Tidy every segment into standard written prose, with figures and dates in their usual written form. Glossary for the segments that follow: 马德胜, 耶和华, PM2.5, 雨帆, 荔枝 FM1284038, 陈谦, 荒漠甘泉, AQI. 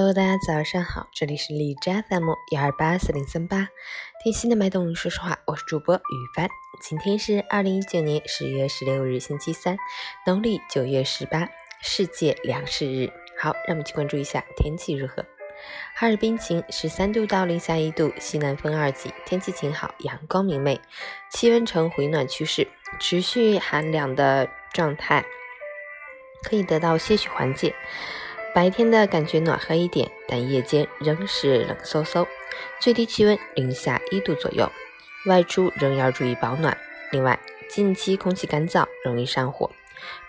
Hello， 大家早上好，这里是荔枝 FM1284038，听心的脉动，说实话，我是主播雨帆。今天是2019年10月16日，星期三，农历9月18，世界粮食日。好，让我们去关注一下天气如何。哈尔滨晴，13度到零下1度，西南风2级，天气晴好，阳光明媚，气温呈回暖趋势，持续寒凉的状态可以得到些许缓解。白天的感觉暖和一点，但夜间仍是冷飕飕，最低气温零下1度左右，外出仍要注意保暖。另外，近期空气干燥，容易上火，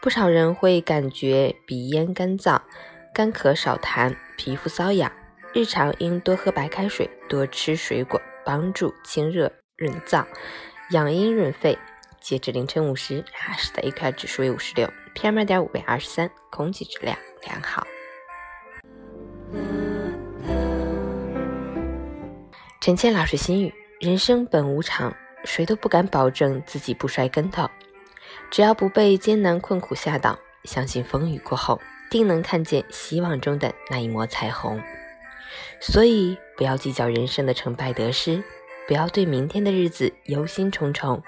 不少人会感觉鼻咽干燥、干咳少痰、皮肤瘙痒，日常应多喝白开水，多吃水果，帮助清热润燥、养阴润肺。截至凌晨5时，哈市的AQI 指数为56， PM2.5 为23，空气质量良好。陈谦老师心语：人生本无常，谁都不敢保证自己不摔跟头，只要不被艰难困苦吓倒，相信风雨过后定能看见希望中的那一抹彩虹。所以不要计较人生的成败得失，不要对明天的日子忧心忡忡，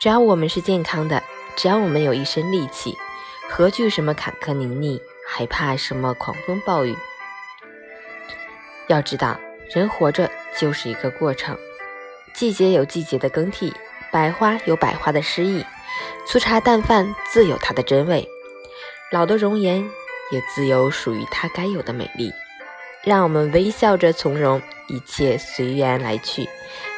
只要我们是健康的，只要我们有一身力气，何惧什么坎坷泥泞，还怕什么狂风暴雨。要知道，人活着就是一个过程，季节有季节的更替，百花有百花的诗意，粗茶淡饭自有它的真味，老的容颜也自有属于它该有的美丽。让我们微笑着从容，一切随缘来去，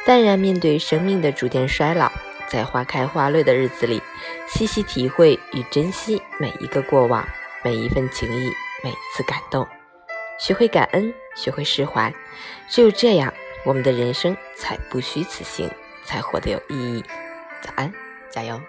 淡然面对生命的逐渐衰老，在花开花落的日子里，细细体会与珍惜每一个过往，每一份情谊，每一次感动，学会感恩，学会释怀，只有这样，我们的人生才不虚此行，才活得有意义。早安，加油！